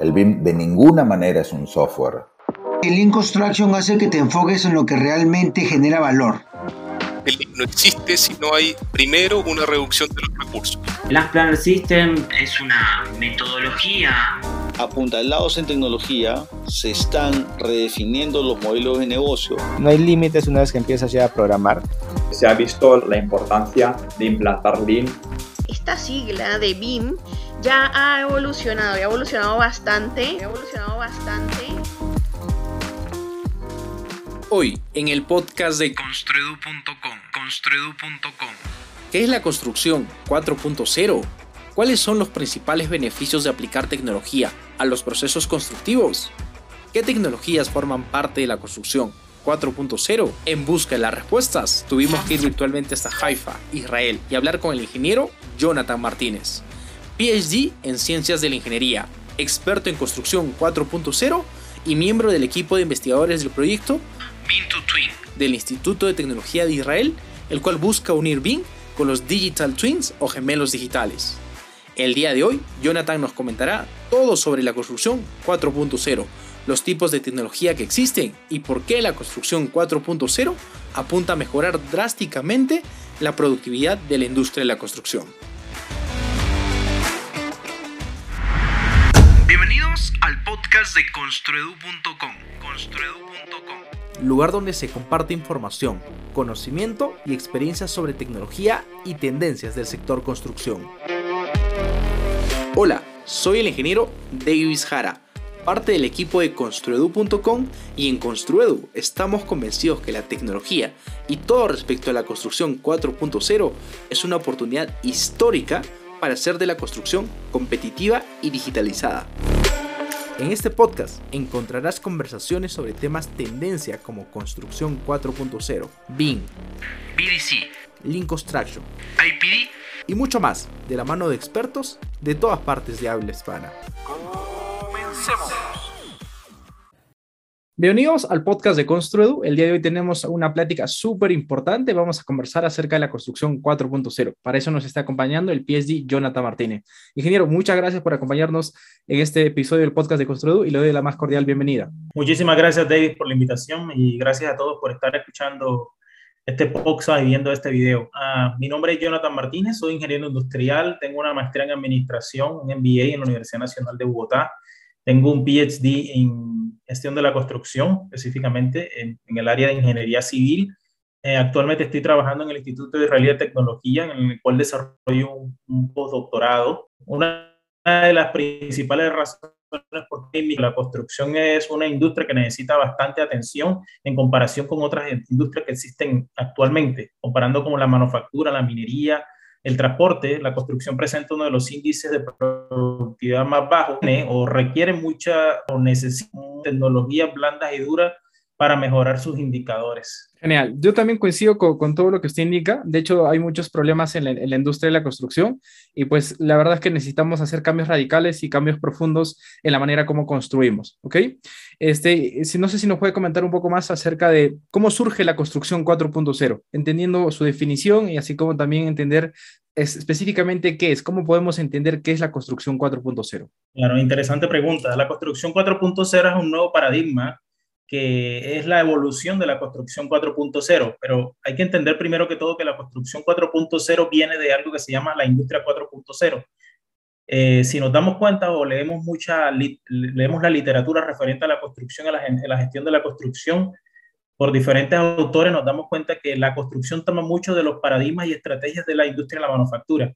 El BIM de ninguna manera es un software. El Lean Construction hace que te enfoques en lo que realmente genera valor. El BIM no existe si no hay primero una reducción de los recursos. Last Planner System es una metodología. Apuntalados en tecnología, se están redefiniendo los modelos de negocio. No hay límites una vez que empiezas ya a programar. Se ha visto la importancia de implantar Lean. Esta sigla de BIM ya ha evolucionado, ha evolucionado bastante. Hoy, en el podcast de Construedu.com. ¿Qué es la construcción 4.0? ¿Cuáles son los principales beneficios de aplicar tecnología a los procesos constructivos? ¿Qué tecnologías forman parte de la construcción 4.0? En busca de las respuestas, tuvimos que ir virtualmente hasta Haifa, Israel, y hablar con el ingeniero Jonathan Martínez, PhD en Ciencias de la Ingeniería, experto en construcción 4.0 y miembro del equipo de investigadores del proyecto BIM2TWIN del Instituto de Tecnología de Israel, el cual busca unir BIM con los Digital Twins o gemelos digitales. El día de hoy, Jonathan nos comentará todo sobre la construcción 4.0, los tipos de tecnología que existen y por qué la construcción 4.0 apunta a mejorar drásticamente la productividad de la industria de la construcción. Bienvenidos al podcast de Construedu.com, lugar donde se comparte información, conocimiento y experiencias sobre tecnología y tendencias del sector construcción. Hola, soy el ingeniero David Jara, parte del equipo de Construedu.com, y en Construedu estamos convencidos que la tecnología y todo respecto a la construcción 4.0 es una oportunidad histórica para hacer de la construcción competitiva y digitalizada. En este podcast encontrarás conversaciones sobre temas tendencia como construcción 4.0, BIM, BDC, Lean Construction, IPD, y mucho más, de la mano de expertos de todas partes de habla hispana. ¡Comencemos! Bienvenidos al podcast de Construedu. El día de hoy tenemos una plática súper importante. Vamos a conversar acerca de la construcción 4.0. Para eso nos está acompañando el PhD Jonathan Martínez. Ingeniero, muchas gracias por acompañarnos en este episodio del podcast de Construedu y le doy la más cordial bienvenida. Muchísimas gracias, David, por la invitación y gracias a todos por estar escuchando este podcast y viendo este video. Mi nombre es Jonathan Martínez, soy ingeniero industrial, tengo una maestría en administración, un MBA en la Universidad Nacional de Bogotá, tengo un PhD en gestión de la construcción, específicamente en el área de ingeniería civil. Actualmente estoy trabajando en el Instituto de Realidad y Tecnología, en el cual desarrollo un postdoctorado. Una de las principales razones porque la construcción es una industria que necesita bastante atención en comparación con otras industrias que existen actualmente, comparando como la manufactura, la minería, el transporte. La construcción presenta uno de los índices de productividad más bajos o requiere mucha o necesita tecnologías blandas y duras para mejorar sus indicadores. Genial. Yo también coincido con todo lo que usted indica. De hecho, hay muchos problemas en la industria de la construcción y pues la verdad es que necesitamos hacer cambios radicales y cambios profundos en la manera como construimos, ¿ok? No sé si nos puede comentar un poco más acerca de cómo surge la construcción 4.0, entendiendo su definición y así como también entender específicamente qué es, cómo podemos entender qué es la construcción 4.0. Claro, interesante pregunta. La construcción 4.0 es un nuevo paradigma que es la evolución de la construcción 4.0, pero hay que entender primero que todo que la construcción 4.0 viene de algo que se llama la industria 4.0. Si nos damos cuenta o leemos la literatura referente a la construcción, a la gestión de la construcción, por diferentes autores nos damos cuenta que la construcción toma mucho de los paradigmas y estrategias de la industria de la manufactura.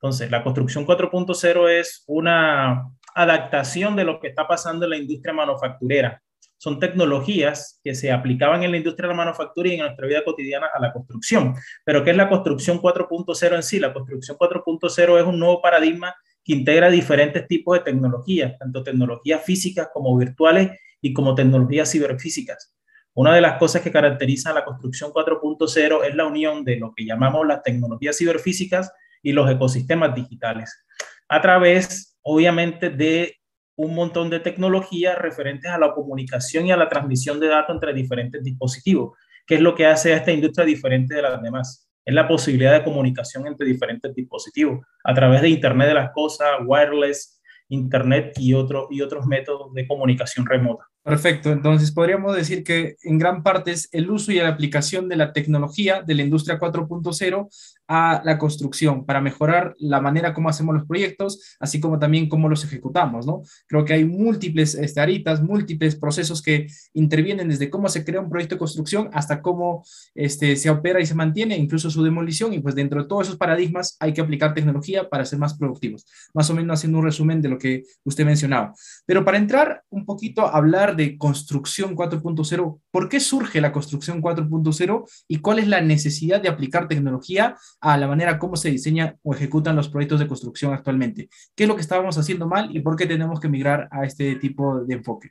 Entonces, la construcción 4.0 es una adaptación de lo que está pasando en la industria manufacturera. Son tecnologías que se aplicaban en la industria de la manufactura y en nuestra vida cotidiana a la construcción. Pero ¿qué es la construcción 4.0 en sí? La construcción 4.0 es un nuevo paradigma que integra diferentes tipos de tecnologías, tanto tecnologías físicas como virtuales y como tecnologías ciberfísicas. Una de las cosas que caracteriza a la construcción 4.0 es la unión de lo que llamamos las tecnologías ciberfísicas y los ecosistemas digitales, a través, obviamente, de un montón de tecnologías referentes a la comunicación y a la transmisión de datos entre diferentes dispositivos, que es lo que hace a esta industria diferente de las demás. Es la posibilidad de comunicación entre diferentes dispositivos a través de Internet de las Cosas, wireless, Internet y, otros métodos de comunicación remota. Perfecto, entonces podríamos decir que en gran parte es el uso y la aplicación de la tecnología de la industria 4.0 a la construcción para mejorar la manera como hacemos los proyectos, así como también cómo los ejecutamos, ¿no? Creo que hay múltiples aristas, múltiples procesos que intervienen desde cómo se crea un proyecto de construcción hasta cómo se opera y se mantiene, incluso su demolición, y pues dentro de todos esos paradigmas hay que aplicar tecnología para ser más productivos, más o menos haciendo un resumen de lo que usted mencionaba. Pero para entrar un poquito a hablar de construcción 4.0, ¿por qué surge la construcción 4.0 y cuál es la necesidad de aplicar tecnología a la manera como se diseña o ejecutan los proyectos de construcción actualmente? ¿Qué es lo que estábamos haciendo mal y por qué tenemos que migrar a este tipo de enfoque?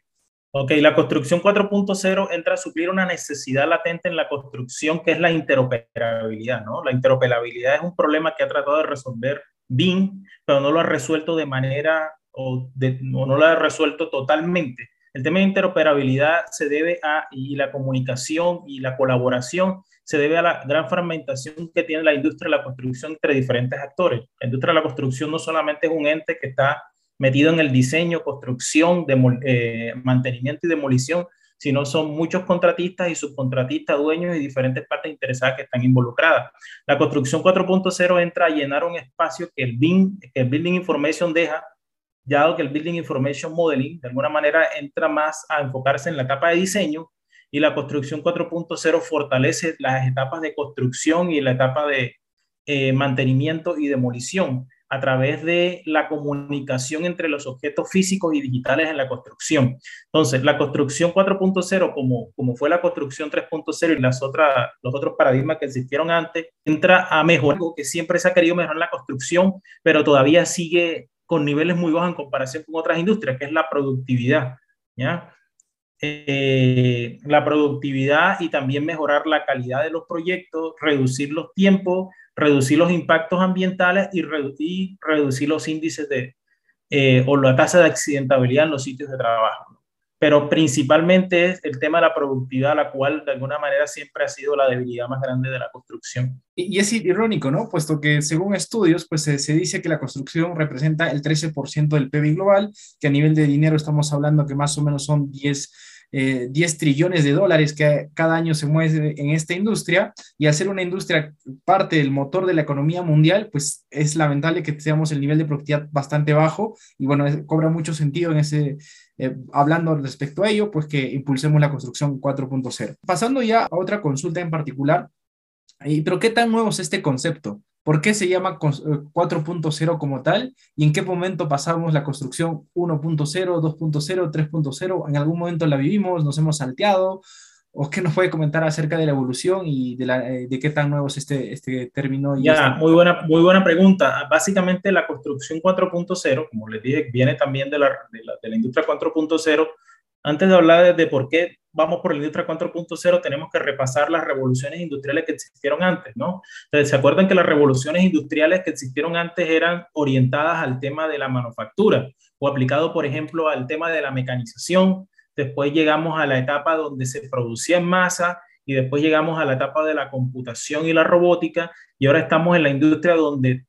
Ok, la construcción 4.0 entra a suplir una necesidad latente en la construcción que es la interoperabilidad, ¿no? La interoperabilidad es un problema que ha tratado de resolver BIM, pero no lo ha resuelto de manera o no lo ha resuelto totalmente. El tema de interoperabilidad se debe a, y la comunicación y la colaboración se debe a la gran fragmentación que tiene la industria de la construcción entre diferentes actores. La industria de la construcción no solamente es un ente que está metido en el diseño, construcción, mantenimiento y demolición, sino son muchos contratistas y subcontratistas, dueños y diferentes partes interesadas que están involucradas. La construcción 4.0 entra a llenar un espacio que el BIM, que el Building Information deja, dado que el Building Information Modeling de alguna manera entra más a enfocarse en la etapa de diseño y la construcción 4.0 fortalece las etapas de construcción y la etapa de mantenimiento y demolición a través de la comunicación entre los objetos físicos y digitales en la construcción. Entonces, la construcción 4.0, como fue la construcción 3.0 y los otros paradigmas que existieron antes, entra a mejorar algo que siempre se ha querido mejorar en la construcción, pero todavía sigue con niveles muy bajos en comparación con otras industrias, que es la productividad, ¿ya? La productividad y también mejorar la calidad de los proyectos, reducir los tiempos, reducir los impactos ambientales y reducir los índices de, o la tasa de accidentabilidad en los sitios de trabajo. Pero principalmente es el tema de la productividad, la cual de alguna manera siempre ha sido la debilidad más grande de la construcción. Y es irónico, ¿no? Puesto que según estudios, pues se dice que la construcción representa el 13% del PIB global, que a nivel de dinero estamos hablando que más o menos son 10 trillones de dólares que cada año se mueve en esta industria, y hacer una industria parte del motor de la economía mundial, pues es lamentable que tengamos el nivel de productividad bastante bajo, y bueno, cobra mucho sentido en ese, hablando respecto a ello, pues que impulsemos la construcción 4.0. Pasando ya a otra consulta en particular, ¿pero qué tan nuevo es este concepto? ¿Por qué se llama 4.0 como tal? ¿Y en qué momento pasamos la construcción 1.0, 2.0, 3.0? ¿En algún momento la vivimos? ¿Nos hemos salteado? ¿O qué nos puede comentar acerca de la evolución y de qué tan nuevo es este término? Muy buena pregunta. Básicamente la construcción 4.0, como les dije, viene también de la industria 4.0. Antes de hablar de por qué vamos por la industria 4.0, tenemos que repasar las revoluciones industriales que existieron antes, ¿no? Entonces, ¿se acuerdan que las revoluciones industriales que existieron antes eran orientadas al tema de la manufactura o aplicado, por ejemplo, al tema de la mecanización? Después llegamos a la etapa donde se producía en masa y después llegamos a la etapa de la computación y la robótica, y ahora estamos en la industria donde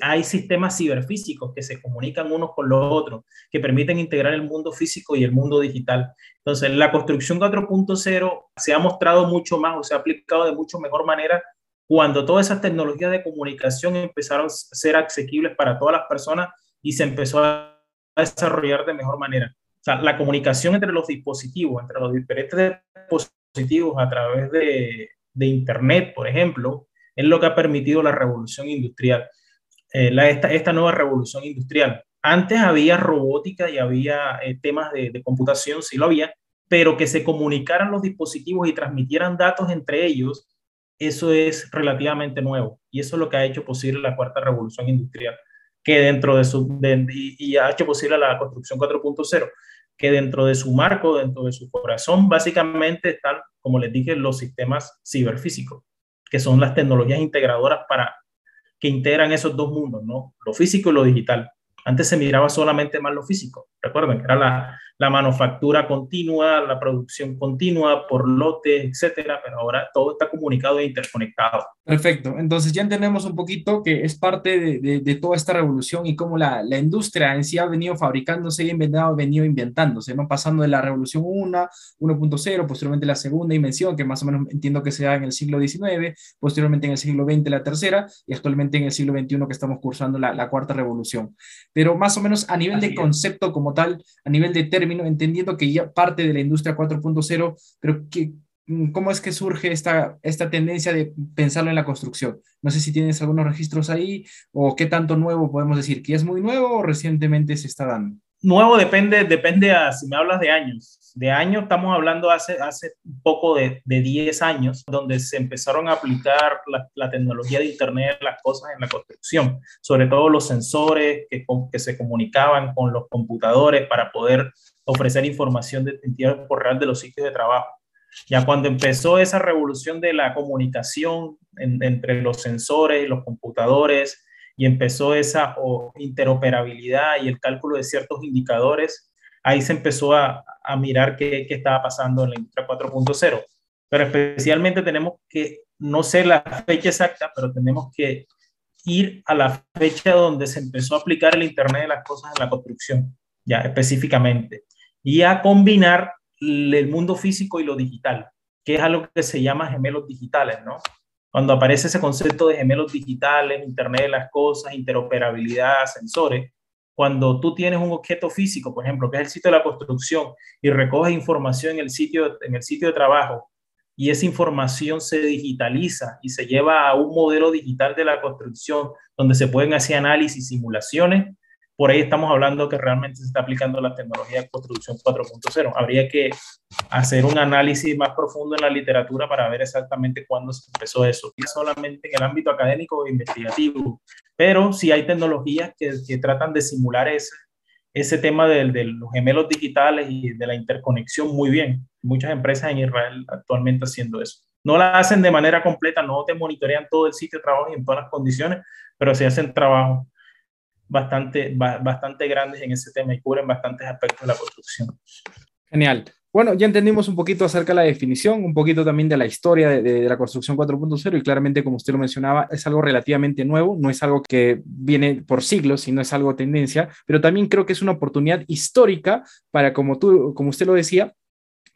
hay sistemas ciberfísicos que se comunican unos con los otros, que permiten integrar el mundo físico y el mundo digital. Entonces, la construcción 4.0 se ha mostrado mucho más o se ha aplicado de mucho mejor manera cuando todas esas tecnologías de comunicación empezaron a ser asequibles para todas las personas y se empezó a desarrollar de mejor manera. O sea, la comunicación entre los dispositivos, entre los diferentes dispositivos a través de Internet, por ejemplo, es lo que ha permitido la revolución industrial. Esta nueva revolución industrial. Antes había robótica y había temas de computación, sí lo había, pero que se comunicaran los dispositivos y transmitieran datos entre ellos, eso es relativamente nuevo. Y eso es lo que ha hecho posible la cuarta revolución industrial, que dentro de y ha hecho posible la construcción 4.0, que dentro de su marco, dentro de su corazón, básicamente están, como les dije, los sistemas ciberfísicos, que son las tecnologías integradoras para que integran esos dos mundos, ¿no? Lo físico y lo digital. Antes se miraba solamente más lo físico, recuerden que era la, la manufactura continua, la producción continua por lotes, etcétera, pero ahora todo está comunicado e interconectado. Perfecto, entonces ya entendemos un poquito que es parte de toda esta revolución y cómo la industria en sí ha venido fabricándose y venido inventándose, ¿no? Pasando de la revolución 1.0, posteriormente la segunda dimensión, que más o menos entiendo que se da en el siglo XIX, posteriormente en el siglo XX la tercera, y actualmente en el siglo XXI que estamos cursando la cuarta revolución. Pero más o menos a nivel de concepto como tal, a nivel de término, entendiendo que ya parte de la industria 4.0, pero ¿cómo es que surge esta tendencia de pensarlo en la construcción? No sé si tienes algunos registros ahí, o qué tanto nuevo podemos decir, que es muy nuevo o recientemente se está dando. Nuevo depende a si me hablas de años. De años estamos hablando hace un poco de 10 años, donde se empezaron a aplicar la tecnología de Internet, las cosas en la construcción, sobre todo los sensores que se comunicaban con los computadores para poder ofrecer información en tiempo real de los sitios de trabajo. Ya cuando empezó esa revolución de la comunicación entre los sensores y los computadores, y empezó esa interoperabilidad y el cálculo de ciertos indicadores, ahí se empezó a mirar qué estaba pasando en la industria 4.0. Pero especialmente tenemos que, no sé la fecha exacta, pero tenemos que ir a la fecha donde se empezó a aplicar el Internet de las Cosas en la construcción, ya específicamente, y a combinar el mundo físico y lo digital, que es algo que se llama gemelos digitales, ¿no? Cuando aparece ese concepto de gemelos digitales, Internet de las Cosas, interoperabilidad, sensores, cuando tú tienes un objeto físico, por ejemplo, que es el sitio de la construcción, y recoges información en el sitio de trabajo, y esa información se digitaliza y se lleva a un modelo digital de la construcción, donde se pueden hacer análisis, simulaciones, por ahí estamos hablando que realmente se está aplicando la tecnología de construcción 4.0. Habría que hacer un análisis más profundo en la literatura para ver exactamente cuándo se empezó eso. No solamente en el ámbito académico e investigativo, pero sí hay tecnologías que tratan de simular ese tema de los gemelos digitales y de la interconexión muy bien. Muchas empresas en Israel actualmente haciendo eso. No la hacen de manera completa, no te monitorean todo el sitio de trabajo y en todas las condiciones, pero sí hacen trabajo bastante grandes en ese tema y cubren bastantes aspectos de la construcción. Genial. Bueno, ya entendimos un poquito acerca de la definición, un poquito también de la historia de la construcción 4.0 y claramente, como usted lo mencionaba, es algo relativamente nuevo, no es algo que viene por siglos, sino es algo tendencia, pero también creo que es una oportunidad histórica para, como usted lo decía,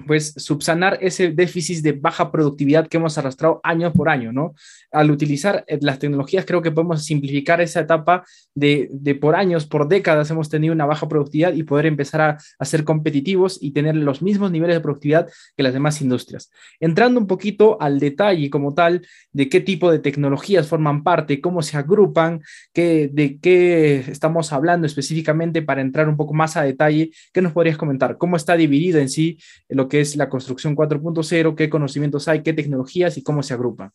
pues subsanar ese déficit de baja productividad que hemos arrastrado año por año, ¿no? Al utilizar las tecnologías creo que podemos simplificar esa etapa de por años, por décadas hemos tenido una baja productividad y poder empezar a ser competitivos y tener los mismos niveles de productividad que las demás industrias. Entrando un poquito al detalle como tal de qué tipo de tecnologías forman parte, cómo se agrupan, de qué estamos hablando específicamente para entrar un poco más a detalle, ¿qué nos podrías comentar? ¿Cómo está dividido en sí lo qué es la construcción 4.0, qué conocimientos hay, qué tecnologías y cómo se agrupan?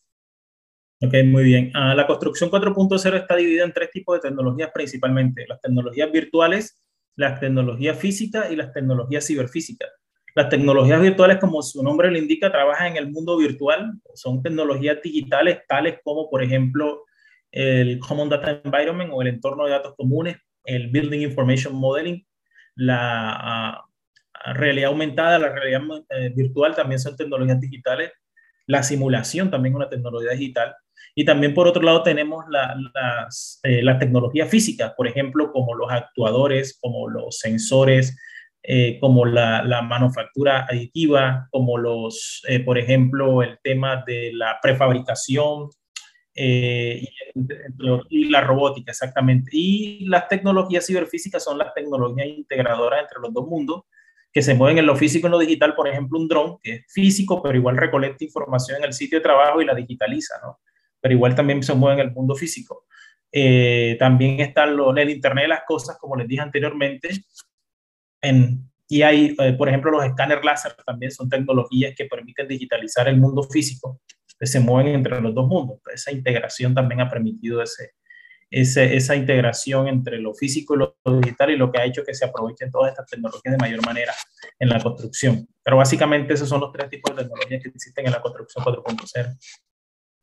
Ok, muy bien. La construcción 4.0 está dividida en tres tipos de tecnologías principalmente, las tecnologías virtuales, las tecnologías físicas y las tecnologías ciberfísicas. Las tecnologías virtuales, como su nombre lo indica, trabajan en el mundo virtual, son tecnologías digitales tales como, por ejemplo, el Common Data Environment o el entorno de datos comunes, el Building Information Modeling, la realidad aumentada, la realidad virtual también son tecnologías digitales, la simulación también es una tecnología digital, y también por otro lado tenemos las tecnologías físicas, por ejemplo, como los actuadores, como los sensores, como la manufactura aditiva, como por ejemplo, el tema de la prefabricación y la robótica, exactamente. Y las tecnologías ciberfísicas son las tecnologías integradoras entre los dos mundos, que se mueven en lo físico y en lo digital, por ejemplo, un dron, que es físico, pero igual recolecta información en el sitio de trabajo y la digitaliza, ¿no? Pero igual también se mueve en el mundo físico. También está el Internet de las Cosas, como les dije anteriormente, y hay, por ejemplo, los escáneres láser también son tecnologías que permiten digitalizar el mundo físico, que se mueven entre los dos mundos. Esa integración también ha permitido esa integración entre lo físico y lo digital y lo que ha hecho que se aprovechen todas estas tecnologías de mayor manera en la construcción. Pero básicamente esos son los tres tipos de tecnologías que existen en la construcción 4.0.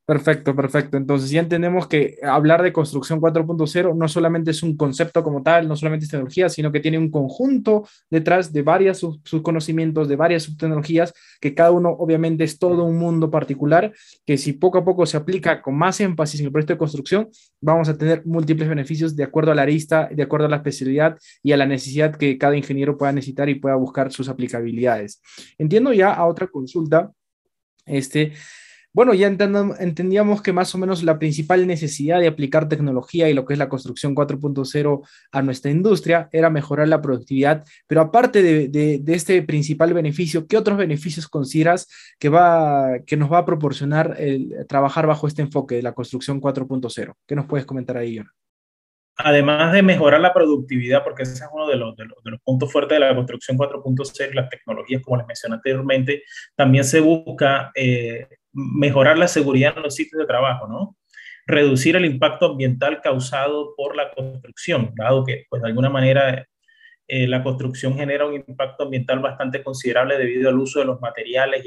Perfecto, perfecto. Entonces ya entendemos que hablar de construcción 4.0 no solamente es un concepto como tal, no solamente es tecnología, sino que tiene un conjunto detrás de varias subconocimientos, de varias subtecnologías, que cada uno obviamente es todo un mundo particular, que si poco a poco se aplica con más énfasis en el proyecto de construcción, vamos a tener múltiples beneficios de acuerdo a la arista, de acuerdo a la especialidad y a la necesidad que cada ingeniero pueda necesitar y pueda buscar sus aplicabilidades. Entiendo ya a otra consulta, Bueno, ya entendíamos que más o menos la principal necesidad de aplicar tecnología y lo que es la construcción 4.0 a nuestra industria era mejorar la productividad, pero aparte de este principal beneficio, ¿qué otros beneficios consideras que nos va a proporcionar el trabajar bajo este enfoque de la construcción 4.0? ¿Qué nos puedes comentar ahí, Jonathan? Además de mejorar la productividad, porque ese es uno de los puntos fuertes de la construcción 4.0 y las tecnologías, como les mencioné anteriormente, también se busca mejorar la seguridad en los sitios de trabajo, ¿no? Reducir el impacto ambiental causado por la construcción, dado que, pues, de alguna manera la construcción genera un impacto ambiental bastante considerable debido al uso de los materiales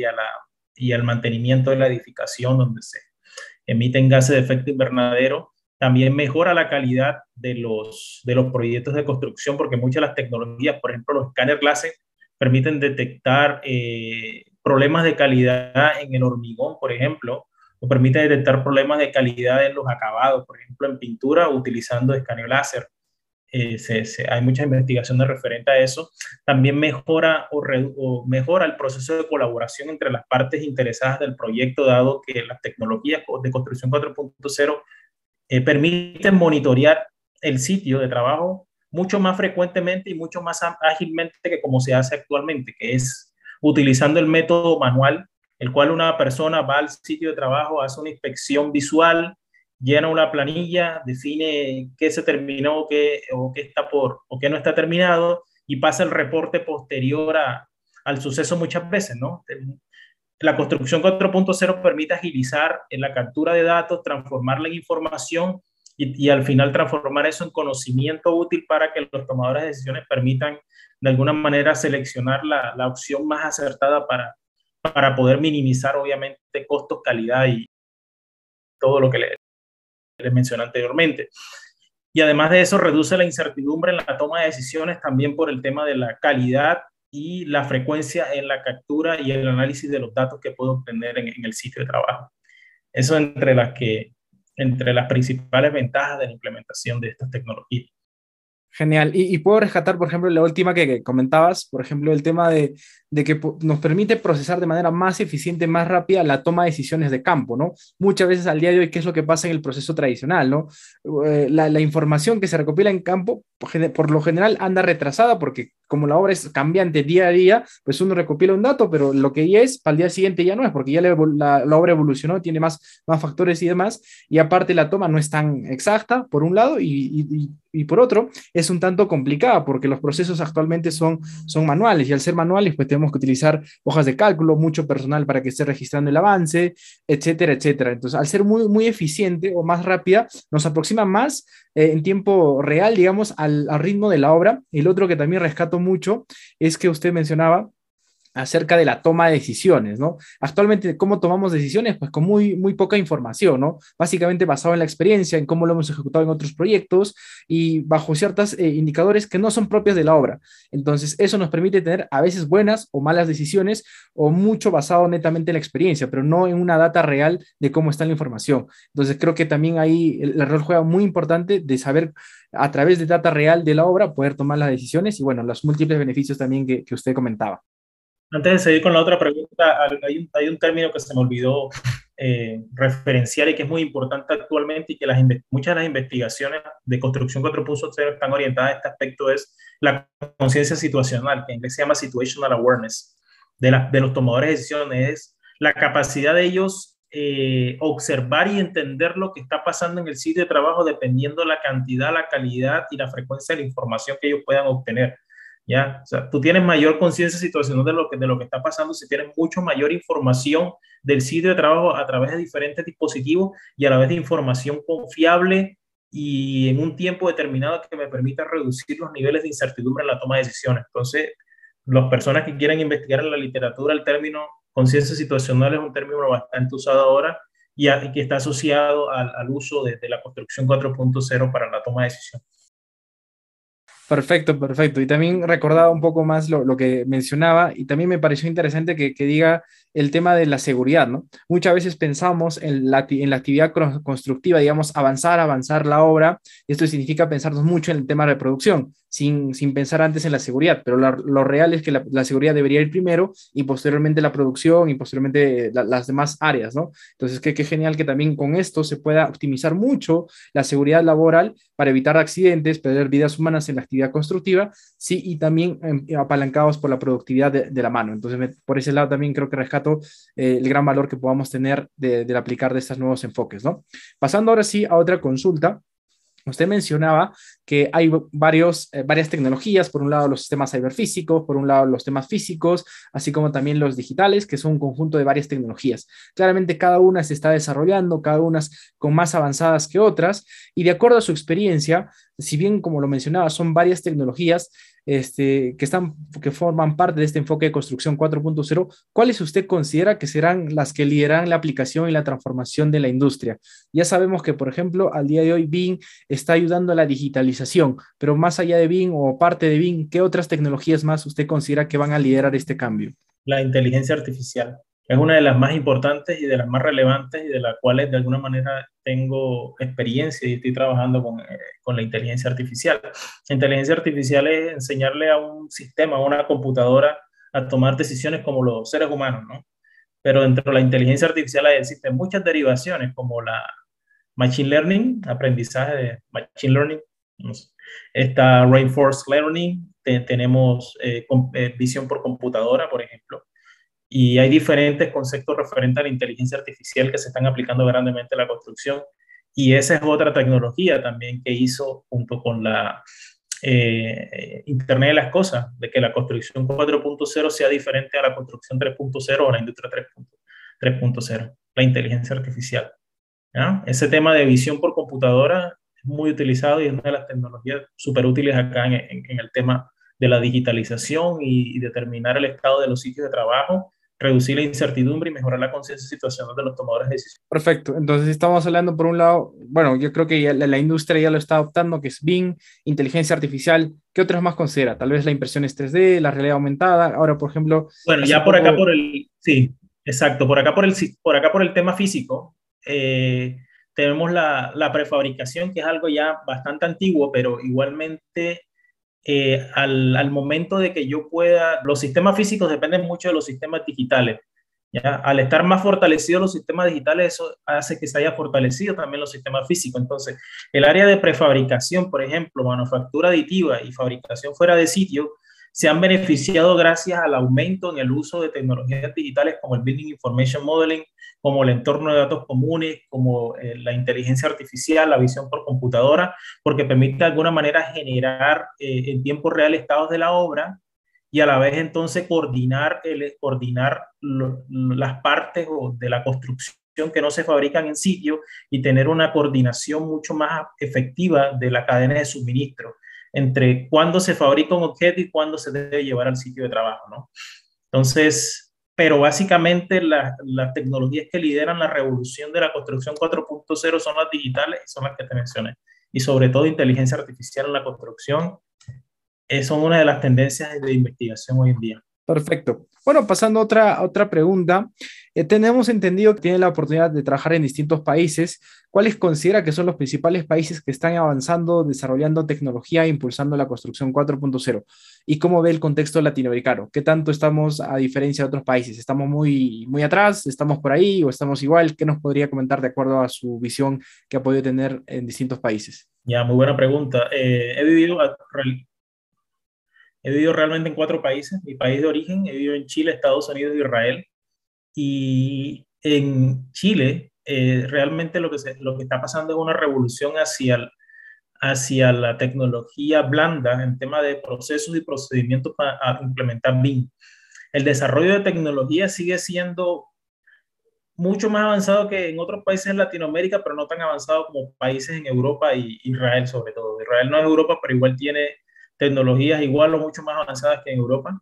y al mantenimiento de la edificación, donde se emiten gases de efecto invernadero. También mejora la calidad de los proyectos de construcción, porque muchas de las tecnologías, por ejemplo, los escáneres láser, permiten detectar problemas de calidad en el hormigón, por ejemplo, o permite detectar problemas de calidad en los acabados, por ejemplo, en pintura, utilizando escáner láser. Hay muchas investigaciones referentes a eso. También mejora mejora el proceso de colaboración entre las partes interesadas del proyecto, dado que las tecnologías de construcción 4.0 permiten monitorear el sitio de trabajo mucho más frecuentemente y mucho más ágilmente que como se hace actualmente, que es utilizando el método manual, el cual una persona va al sitio de trabajo, hace una inspección visual, llena una planilla, define qué se terminó o qué no está terminado, y pasa el reporte posterior al suceso muchas veces, ¿no? La construcción 4.0 permite agilizar la captura de datos, transformarla en información y al final transformar eso en conocimiento útil para que los tomadores de decisiones permitan de alguna manera seleccionar la opción más acertada para poder minimizar obviamente costos, calidad y todo lo que les mencioné anteriormente. Y además de eso reduce la incertidumbre en la toma de decisiones también por el tema de la calidad y la frecuencia en la captura y el análisis de los datos que puedo obtener en el sitio de trabajo. Eso entre las principales ventajas de la implementación de estas tecnologías. Genial. Y puedo rescatar, por ejemplo, la última que comentabas, por ejemplo, el tema de que nos permite procesar de manera más eficiente, más rápida la toma de decisiones de campo, ¿no? Muchas veces al día de hoy, ¿qué es lo que pasa en el proceso tradicional, no? La información que se recopila en campo, por lo general, anda retrasada porque como la obra es cambiante día a día, pues uno recopila un dato, pero lo que ya es, para el día siguiente ya no es, porque ya la obra evolucionó, tiene más factores y demás, y aparte la toma no es tan exacta, por un lado, y por otro, es un tanto complicada, porque los procesos actualmente son manuales, y al ser manuales, pues tenemos que utilizar hojas de cálculo, mucho personal para que esté registrando el avance, etcétera, etcétera. Entonces, al ser muy, muy eficiente o más rápida, nos aproxima más en tiempo real, digamos, al ritmo de la obra. El otro que también rescato mucho es que usted mencionaba acerca de la toma de decisiones, ¿no? Actualmente, ¿cómo tomamos decisiones? Pues con muy, muy poca información, ¿no? Básicamente basado en la experiencia, en cómo lo hemos ejecutado en otros proyectos y bajo ciertos indicadores que no son propios de la obra. Entonces, eso nos permite tener a veces buenas o malas decisiones o mucho basado netamente en la experiencia, pero no en una data real de cómo está la información. Entonces, creo que también ahí el rol juega muy importante de saber a través de data real de la obra poder tomar las decisiones y, bueno, los múltiples beneficios también que usted comentaba. Antes de seguir con la otra pregunta, hay un término que se me olvidó referenciar y que es muy importante actualmente y que muchas de las investigaciones de construcción 4.0 están orientadas a este aspecto, es la conciencia situacional, que en inglés se llama situational awareness, de los tomadores de decisiones, es la capacidad de ellos observar y entender lo que está pasando en el sitio de trabajo dependiendo la cantidad, la calidad y la frecuencia de la información que ellos puedan obtener. ¿Ya? O sea, tú tienes mayor conciencia situacional de lo que está pasando si tienes mucho mayor información del sitio de trabajo a través de diferentes dispositivos y a la vez de información confiable y en un tiempo determinado que me permita reducir los niveles de incertidumbre en la toma de decisiones. Entonces, las personas que quieran investigar en la literatura el término conciencia situacional es un término bastante usado ahora y que está asociado al uso de la construcción 4.0 para la toma de decisión. Perfecto, perfecto. Y también recordaba un poco más lo que mencionaba, y también me pareció interesante que diga el tema de la seguridad, ¿no? Muchas veces pensamos en la actividad constructiva, digamos, avanzar la obra, y esto significa pensarnos mucho en el tema de producción, sin pensar antes en la seguridad, pero lo real es que la seguridad debería ir primero, y posteriormente la producción, y posteriormente las demás áreas, ¿no? Entonces, qué genial que también con esto se pueda optimizar mucho la seguridad laboral para evitar accidentes, perder vidas humanas en la actividad constructiva, sí, y también apalancados por la productividad de la mano. Entonces, por ese lado también creo que rescato el gran valor que podamos tener de aplicar de estos nuevos enfoques, ¿no? Pasando ahora sí a otra consulta. Usted mencionaba que hay varias tecnologías, por un lado los sistemas ciberfísicos, por un lado los temas físicos, así como también los digitales, que son un conjunto de varias tecnologías. Claramente cada una se está desarrollando, cada una con más avanzadas que otras, y de acuerdo a su experiencia, si bien como lo mencionaba son varias tecnologías que forman parte de este enfoque de construcción 4.0, ¿cuáles usted considera que serán las que liderarán la aplicación y la transformación de la industria? Ya sabemos que, por ejemplo, al día de hoy BIM está ayudando a la digitalización, pero más allá de BIM o parte de BIM, ¿qué otras tecnologías más usted considera que van a liderar este cambio? La inteligencia artificial es una de las más importantes y de las más relevantes y de las cuales de alguna manera tengo experiencia y estoy trabajando con la inteligencia artificial. La inteligencia artificial es enseñarle a un sistema, a una computadora, a tomar decisiones como los seres humanos, ¿no? Pero dentro de la inteligencia artificial existen muchas derivaciones como la machine learning, aprendizaje de machine learning, está reinforced learning, tenemos visión por computadora, por ejemplo. Y hay diferentes conceptos referentes a la inteligencia artificial que se están aplicando grandemente a la construcción. Y esa es otra tecnología también que hizo junto con la Internet de las Cosas, de que la construcción 4.0 sea diferente a la construcción 3.0 o la industria 3.0, la inteligencia artificial, ¿ya? Ese tema de visión por computadora es muy utilizado y es una de las tecnologías súper útiles acá en el tema de la digitalización y determinar el estado de los sitios de trabajo, reducir la incertidumbre y mejorar la conciencia situacional de los tomadores de decisiones. Perfecto, entonces estamos hablando por un lado, bueno, yo creo que la industria ya lo está adoptando, que es BIM, inteligencia artificial. ¿Qué otras más considera? Tal vez la impresión es 3D, la realidad aumentada, ahora por ejemplo... Bueno, ya por acá sí, exacto, por acá por el tema físico, tenemos la prefabricación, que es algo ya bastante antiguo, pero igualmente... al momento de que yo pueda, los sistemas físicos dependen mucho de los sistemas digitales, ¿ya? Al estar más fortalecidos los sistemas digitales, eso hace que se haya fortalecido también los sistemas físicos. Entonces, el área de prefabricación, por ejemplo, manufactura aditiva y fabricación fuera de sitio, se han beneficiado gracias al aumento en el uso de tecnologías digitales como el Building Information Modeling, como el entorno de datos comunes, como la inteligencia artificial, la visión por computadora, porque permite de alguna manera generar en tiempo real estados de la obra y a la vez entonces coordinar las partes de la construcción que no se fabrican en sitio y tener una coordinación mucho más efectiva de la cadena de suministro entre cuándo se fabrica un objeto y cuándo se debe llevar al sitio de trabajo, ¿no? Entonces, pero básicamente las tecnologías que lideran la revolución de la construcción 4.0 son las digitales y son las que te mencioné. Y sobre todo inteligencia artificial en la construcción son una de las tendencias de investigación hoy en día. Perfecto. Bueno, pasando a otra pregunta. Tenemos entendido que tiene la oportunidad de trabajar en distintos países. ¿Cuáles considera que son los principales países que están avanzando, desarrollando tecnología e impulsando la construcción 4.0? ¿Y cómo ve el contexto latinoamericano? ¿Qué tanto estamos a diferencia de otros países? ¿Estamos muy, muy atrás? ¿Estamos por ahí o estamos igual? ¿Qué nos podría comentar de acuerdo a su visión que ha podido tener en distintos países? Ya, muy buena pregunta. He vivido realmente en 4 países. Mi país de origen, he vivido en Chile, Estados Unidos e Israel. Y en Chile realmente lo que está pasando es una revolución hacia la tecnología blanda en tema de procesos y procedimientos para implementar BIM. El desarrollo de tecnología sigue siendo mucho más avanzado que en otros países de Latinoamérica, pero no tan avanzado como países en Europa y Israel sobre todo. Israel no es Europa, pero igual tiene tecnologías igual o mucho más avanzadas que en Europa.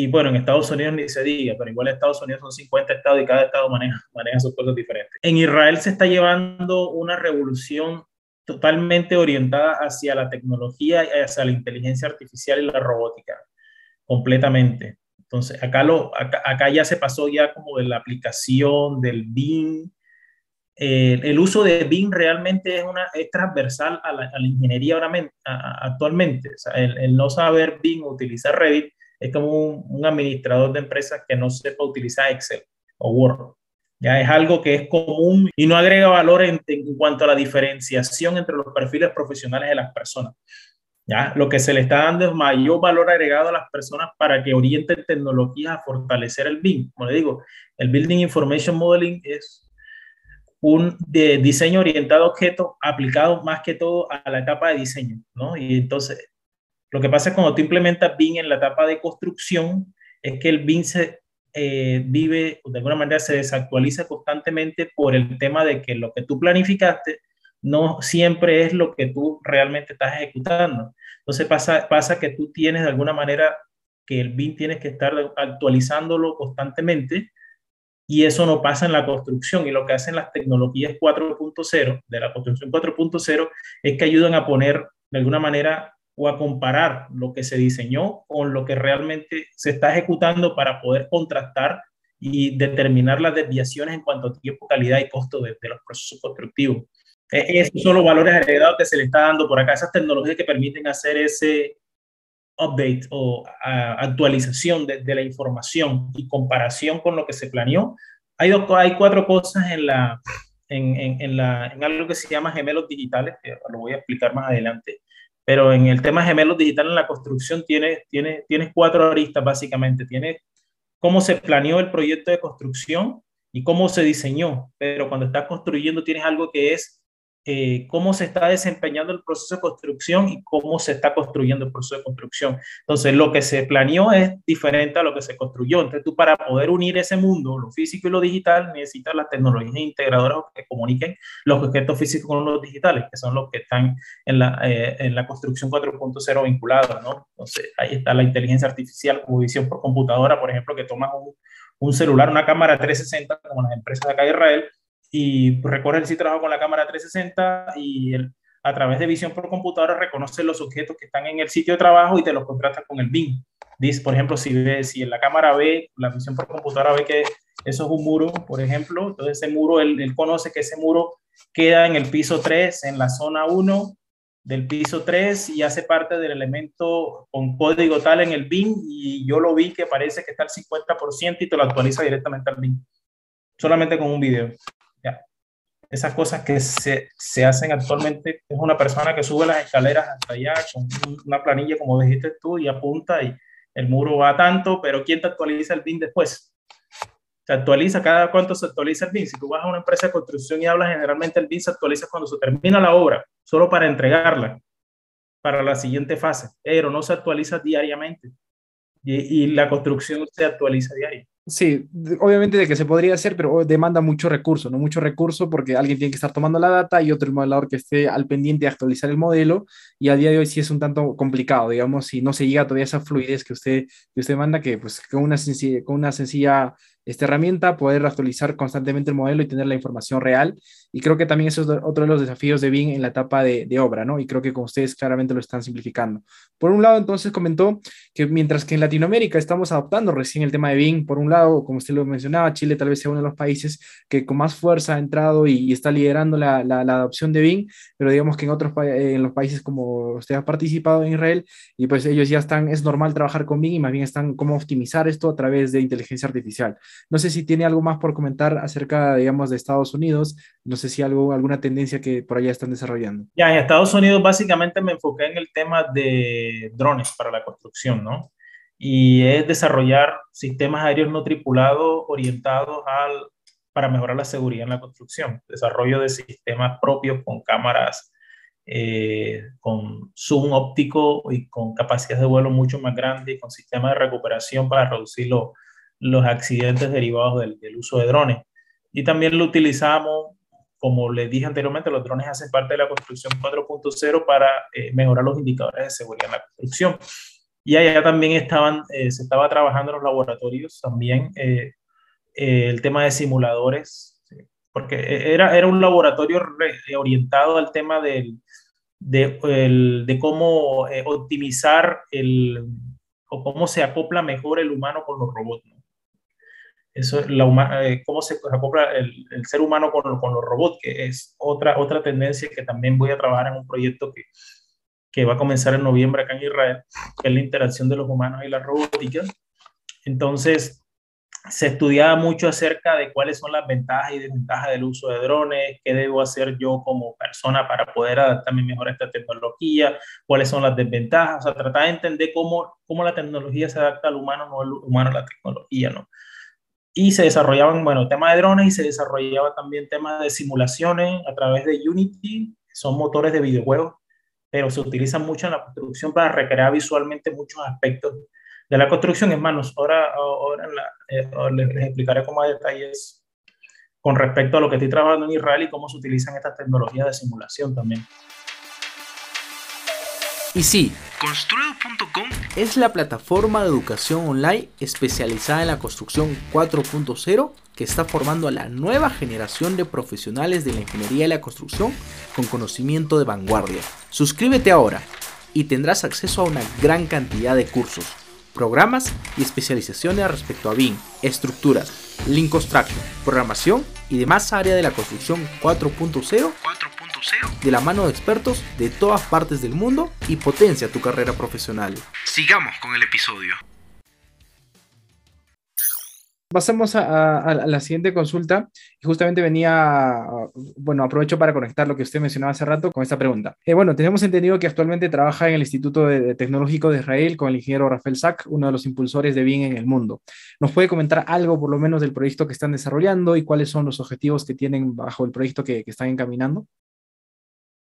Y bueno, en Estados Unidos ni se diga, pero igual en Estados Unidos son 50 estados y cada estado maneja sus cosas diferentes. En Israel se está llevando una revolución totalmente orientada hacia la tecnología, hacia la inteligencia artificial y la robótica, completamente. Entonces, acá ya se pasó ya como de la aplicación del BIM. El uso de BIM realmente es transversal a la ingeniería actualmente. O sea, el no saber BIM o utilizar Revit es como un administrador de empresas que no sepa utilizar Excel o Word. Ya es algo que es común y no agrega valor en cuanto a la diferenciación entre los perfiles profesionales de las personas. Ya, lo que se le está dando es mayor valor agregado a las personas para que orienten tecnologías a fortalecer el BIM. Como le digo, el Building Information Modeling es un diseño orientado a objetos aplicado más que todo a la etapa de diseño, ¿no? Y entonces, lo que pasa es cuando tú implementas BIM en la etapa de construcción es que el BIM se vive, de alguna manera se desactualiza constantemente por el tema de que lo que tú planificaste no siempre es lo que tú realmente estás ejecutando. Entonces pasa que tú tienes de alguna manera que el BIM tienes que estar actualizándolo constantemente y eso no pasa en la construcción. Y lo que hacen las tecnologías 4.0, de la construcción 4.0, es que ayudan a poner de alguna manera o a comparar lo que se diseñó con lo que realmente se está ejecutando para poder contrastar y determinar las desviaciones en cuanto a tiempo, calidad y costo de los procesos constructivos. Esos son los valores agregados que se le está dando por acá, esas tecnologías que permiten hacer ese update o actualización de la información y comparación con lo que se planeó. Hay cuatro cosas en algo que se llama gemelos digitales, que lo voy a explicar más adelante, pero en el tema gemelos digitales en la construcción tienes cuatro aristas básicamente. Tienes cómo se planeó el proyecto de construcción y cómo se diseñó, pero cuando estás construyendo tienes algo que es cómo se está desempeñando el proceso de construcción y cómo se está construyendo el proceso de construcción. Entonces, lo que se planeó es diferente a lo que se construyó. Entonces, tú para poder unir ese mundo, lo físico y lo digital, necesitas las tecnologías integradoras que comuniquen los objetos físicos con los digitales, que son los que están en la construcción 4.0 vinculados, ¿no? Entonces, ahí está la inteligencia artificial o visión por computadora, por ejemplo, que tomas un celular, una cámara 360, como las empresas de acá de Israel, y recorre el sitio de trabajo con la cámara 360 y a través de visión por computadora reconoce los objetos que están en el sitio de trabajo y te los contrasta con el BIM. Dice, por ejemplo, si en la cámara ve, la visión por computadora ve que eso es un muro, por ejemplo, entonces ese muro, él conoce que ese muro queda en el piso 3, en la zona 1 del piso 3 y hace parte del elemento con código tal en el BIM y yo lo vi que parece que está al 50% y te lo actualiza directamente al BIM, solamente con un video. Ya. Esas cosas que se hacen actualmente es una persona que sube las escaleras hasta allá con una planilla como dijiste tú y apunta y el muro va a tanto, pero ¿quién te actualiza el BIM después? Se actualiza cada cuánto se actualiza el BIM. Si tú vas a una empresa de construcción y hablas, generalmente el BIM se actualiza cuando se termina la obra, solo para entregarla para la siguiente fase, pero no se actualiza diariamente y la construcción se actualiza diariamente. Sí, obviamente de que se podría hacer, pero demanda mucho recurso, ¿no? Mucho recurso porque alguien tiene que estar tomando la data y otro modelador que esté al pendiente de actualizar el modelo, y al día de hoy sí es un tanto complicado, digamos, si no se llega todavía a esa fluidez que usted manda, que pues con una sencilla herramienta poder actualizar constantemente el modelo y tener la información real, y creo que también eso es otro de los desafíos de BIM en la etapa de obra, ¿no? Y creo que con ustedes claramente lo están simplificando. Por un lado, entonces comentó que mientras que en Latinoamérica estamos adoptando recién el tema de BIM, por un lado, como usted lo mencionaba, Chile tal vez sea uno de los países que con más fuerza ha entrado y está liderando la adopción de BIM, pero digamos que en los países como usted ha participado en Israel, y pues ellos ya están, es normal trabajar con BIM y más bien están cómo optimizar esto a través de inteligencia artificial. No sé si tiene algo más por comentar acerca, digamos, de Estados Unidos. No sé si alguna tendencia que por allá están desarrollando. Ya, en Estados Unidos básicamente me enfoqué en el tema de drones para la construcción, ¿no? Y es desarrollar sistemas aéreos no tripulados orientados para mejorar la seguridad en la construcción. Desarrollo de sistemas propios con cámaras, con zoom óptico y con capacidades de vuelo mucho más grandes y con sistemas de recuperación para reducir los accidentes derivados del uso de drones. Y también lo utilizamos, como les dije anteriormente, los drones hacen parte de la construcción 4.0 para mejorar los indicadores de seguridad en la construcción. Y allá también se estaba trabajando en los laboratorios también el tema de simuladores, ¿sí? Porque era un laboratorio orientado al tema de cómo optimizar o cómo se acopla mejor el humano con los robots, ¿no? Eso es cómo se acopla el ser humano con los robots, que es otra tendencia que también voy a trabajar en un proyecto que va a comenzar en noviembre acá en Israel, que es la interacción de los humanos y la robótica. Entonces, se estudiaba mucho acerca de cuáles son las ventajas y desventajas del uso de drones, qué debo hacer yo como persona para poder adaptarme mejor a esta tecnología, cuáles son las desventajas. O sea, tratar de entender cómo la tecnología se adapta al humano, no el humano a la tecnología, ¿no? Y se desarrollaban, bueno, temas de drones, y se desarrollaba también temas de simulaciones a través de Unity, que son motores de videojuegos, pero se utilizan mucho en la construcción para recrear visualmente muchos aspectos de la construcción. Es más, ahora les explicaré con más detalles con respecto a lo que estoy trabajando en Israel y cómo se utilizan estas tecnologías de simulación también. Y sí, Construedu.com es la plataforma de educación online especializada en la construcción 4.0 que está formando a la nueva generación de profesionales de la ingeniería y la construcción con conocimiento de vanguardia. Suscríbete ahora y tendrás acceso a una gran cantidad de cursos, programas y especializaciones respecto a BIM, estructuras, Lean Construction, programación y demás áreas de la construcción 4.0 de la mano de expertos de todas partes del mundo, y potencia tu carrera profesional. Sigamos con el episodio. Pasamos a la siguiente consulta. Justamente aprovecho para conectar lo que usted mencionaba hace rato con esta pregunta. Bueno, tenemos entendido que actualmente trabaja en el Instituto de Tecnológico de Israel con el ingeniero Rafael Sack, uno de los impulsores de BIM en el mundo. ¿Nos puede comentar algo, por lo menos, del proyecto que están desarrollando y cuáles son los objetivos que tienen bajo el proyecto que están encaminando?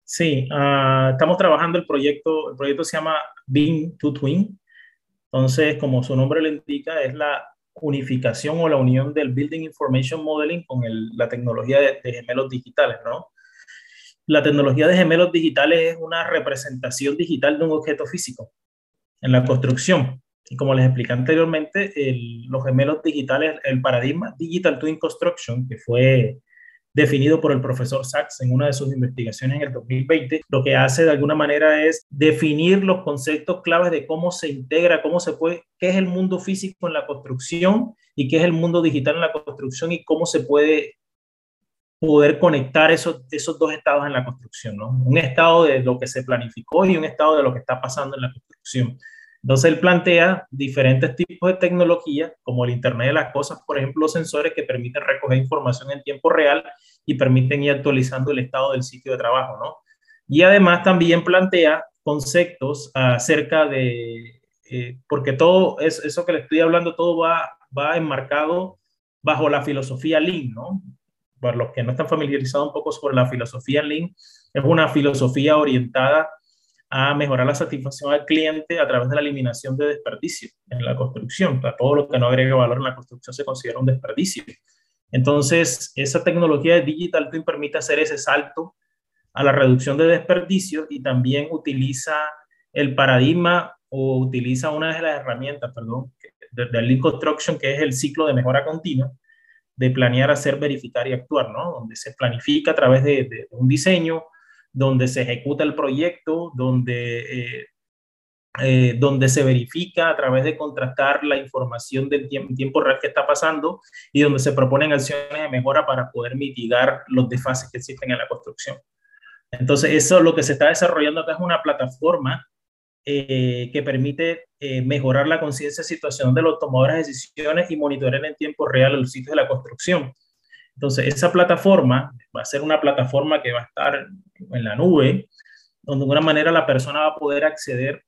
Sí, estamos trabajando el proyecto se llama BIM2TWIN. Entonces, como su nombre lo indica, es la unificación o la unión del Building Information Modeling con la tecnología de gemelos digitales, ¿no? La tecnología de gemelos digitales es una representación digital de un objeto físico en la construcción. Y como les expliqué anteriormente, los gemelos digitales, el paradigma Digital Twin Construction, que fue definido por el profesor Sachs en una de sus investigaciones en el 2020, lo que hace de alguna manera es definir los conceptos claves de cómo se integra, qué es el mundo físico en la construcción y qué es el mundo digital en la construcción, y cómo se puede poder conectar esos dos estados en la construcción, ¿no? Un estado de lo que se planificó y un estado de lo que está pasando en la construcción. Entonces él plantea diferentes tipos de tecnología, como el Internet de las Cosas, por ejemplo, los sensores que permiten recoger información en tiempo real y permiten ir actualizando el estado del sitio de trabajo, ¿no? Y además también plantea conceptos acerca de, porque todo eso que le estoy hablando, todo va enmarcado bajo la filosofía Lean, ¿no? Para los que no están familiarizados un poco sobre la filosofía Lean, es una filosofía orientada a mejorar la satisfacción al cliente a través de la eliminación de desperdicios en la construcción. O sea, todo lo que no agrega valor en la construcción se considera un desperdicio. Entonces, esa tecnología de Digital Twin permite hacer ese salto a la reducción de desperdicios, y también utiliza el paradigma, o utiliza una de las herramientas, del Lean Construction, que es el ciclo de mejora continua, de planear, hacer, verificar y actuar, ¿no? Donde se planifica a través de un diseño, donde se ejecuta el proyecto, donde se verifica a través de contrastar la información del tiempo real que está pasando, y donde se proponen acciones de mejora para poder mitigar los desfases que existen en la construcción. Entonces, eso es lo que se está desarrollando acá, es una plataforma que permite mejorar la conciencia situacional de los tomadores de decisiones y monitorear en tiempo real los sitios de la construcción. Entonces, esa plataforma va a ser una plataforma que va a estar en la nube, donde de alguna manera la persona va a poder acceder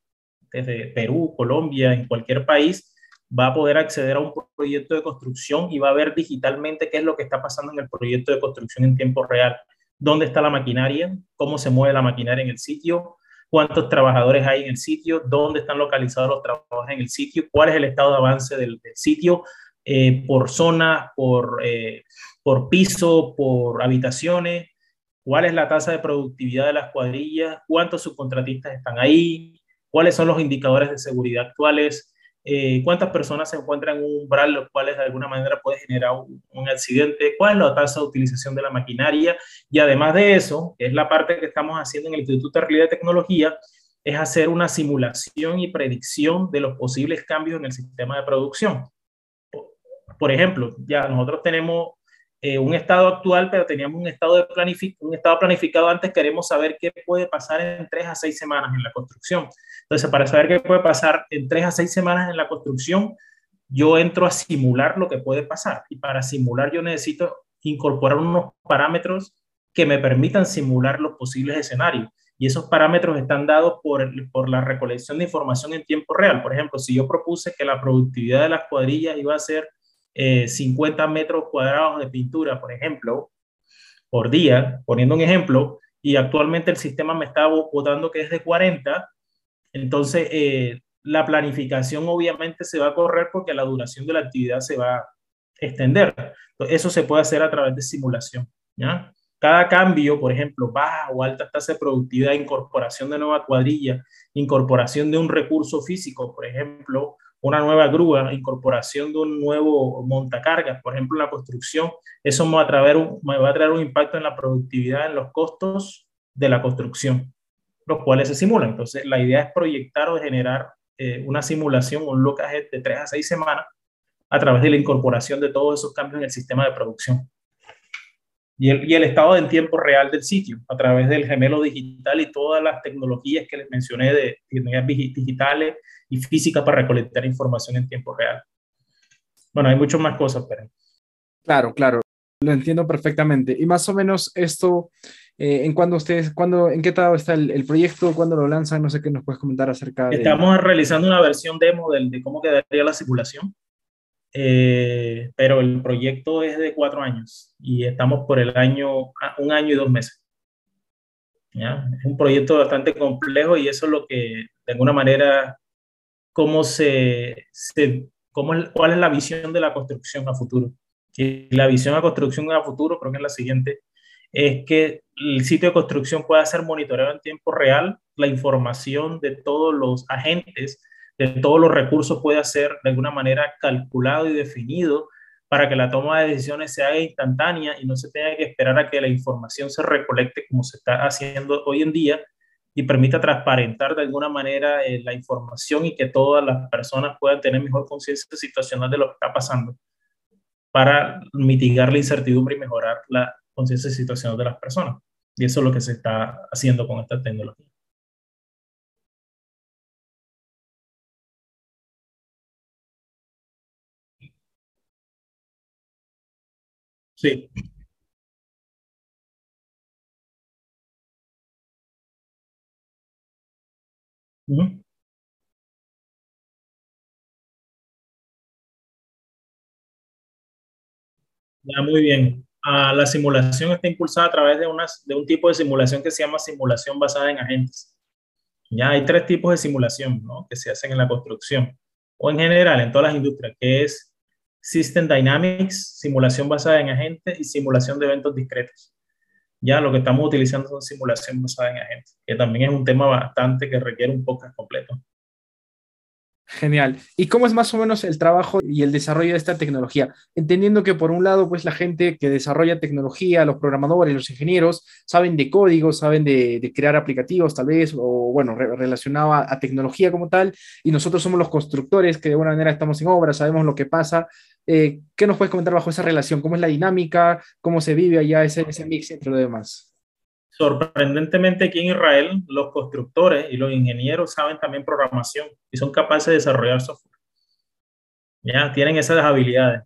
desde Perú, Colombia, en cualquier país, va a poder acceder a un proyecto de construcción y va a ver digitalmente qué es lo que está pasando en el proyecto de construcción en tiempo real. ¿Dónde está la maquinaria? ¿Cómo se mueve la maquinaria en el sitio? ¿Cuántos trabajadores hay en el sitio? ¿Dónde están localizados los trabajadores en el sitio? ¿Cuál es el estado de avance del sitio? Por zona, por piso, por habitaciones, cuál es la tasa de productividad de las cuadrillas, cuántos subcontratistas están ahí, cuáles son los indicadores de seguridad actuales, cuántas personas se encuentran en un umbral, los cuales de alguna manera puede generar un accidente, cuál es la tasa de utilización de la maquinaria, y además de eso, que es la parte que estamos haciendo en el Instituto de Realidad y Tecnología, es hacer una simulación y predicción de los posibles cambios en el sistema de producción. Por ejemplo, ya nosotros tenemos un estado actual, pero teníamos un estado planificado antes, queremos saber qué puede pasar en 3 a 6 semanas en la construcción. Entonces, para saber qué puede pasar en 3 a 6 semanas en la construcción, yo entro a simular lo que puede pasar. Y para simular yo necesito incorporar unos parámetros que me permitan simular los posibles escenarios. Y esos parámetros están dados por la recolección de información en tiempo real. Por ejemplo, si yo propuse que la productividad de las cuadrillas iba a ser 50 metros cuadrados de pintura, por ejemplo, por día, poniendo un ejemplo, y actualmente el sistema me está votando que es de 40, entonces la planificación obviamente se va a correr porque la duración de la actividad se va a extender. Entonces, eso se puede hacer a través de simulación, ¿ya? Cada cambio, por ejemplo, baja o alta tasa de productividad, incorporación de nueva cuadrilla, incorporación de un recurso físico, por ejemplo, una nueva grúa, incorporación de un nuevo montacargas, por ejemplo, la construcción, eso me va a traer un impacto en la productividad, en los costos de la construcción, los cuales se simulan. Entonces, la idea es proyectar o generar una simulación, un look ahead de 3 a 6 semanas a través de la incorporación de todos esos cambios en el sistema de producción. Y el estado en tiempo real del sitio, a través del gemelo digital y todas las tecnologías que les mencioné de tecnologías digitales y físicas para recolectar información en tiempo real. Bueno, hay muchas más cosas, pero... Claro, claro, lo entiendo perfectamente. Y más o menos esto, ¿en qué estado está el proyecto? ¿Cuándo lo lanzan? No sé qué nos puedes comentar acerca de... Estamos realizando una versión demo de cómo quedaría la simulación. Pero el proyecto es de 4 años y estamos por un año y 2 meses. ¿Ya? Es un proyecto bastante complejo y eso es lo que, de alguna manera, cuál es la visión de la construcción a futuro. Y la visión a construcción a futuro, creo que es la siguiente, es que el sitio de construcción pueda ser monitoreado en tiempo real, la información de todos los agentes, de todos los recursos puede ser de alguna manera calculado y definido para que la toma de decisiones se haga instantánea y no se tenga que esperar a que la información se recolecte como se está haciendo hoy en día y permita transparentar de alguna manera la información y que todas las personas puedan tener mejor conciencia situacional de lo que está pasando para mitigar la incertidumbre y mejorar la conciencia situacional de las personas. Y eso es lo que se está haciendo con esta tecnología. Sí. Uh-huh. Ya, muy bien. La simulación está impulsada a través de un tipo de simulación que se llama simulación basada en agentes. Ya hay 3 tipos de simulación, ¿no?, que se hacen en la construcción o en general en todas las industrias, que es System Dynamics, simulación basada en agentes y simulación de eventos discretos. Ya lo que estamos utilizando son simulación basada en agentes, que también es un tema bastante que requiere un podcast completo. Genial. ¿Y cómo es más o menos el trabajo y el desarrollo de esta tecnología? Entendiendo que por un lado, pues la gente que desarrolla tecnología, los programadores, los ingenieros, saben de código, saben de crear aplicativos tal vez, o bueno, relacionado a tecnología como tal, y nosotros somos los constructores que de alguna manera estamos en obra, sabemos lo que pasa. ¿Qué nos puedes comentar bajo esa relación? ¿Cómo es la dinámica? ¿Cómo se vive allá ese mix entre lo demás? Sorprendentemente aquí en Israel los constructores y los ingenieros saben también programación y son capaces de desarrollar software. Ya tienen esas habilidades.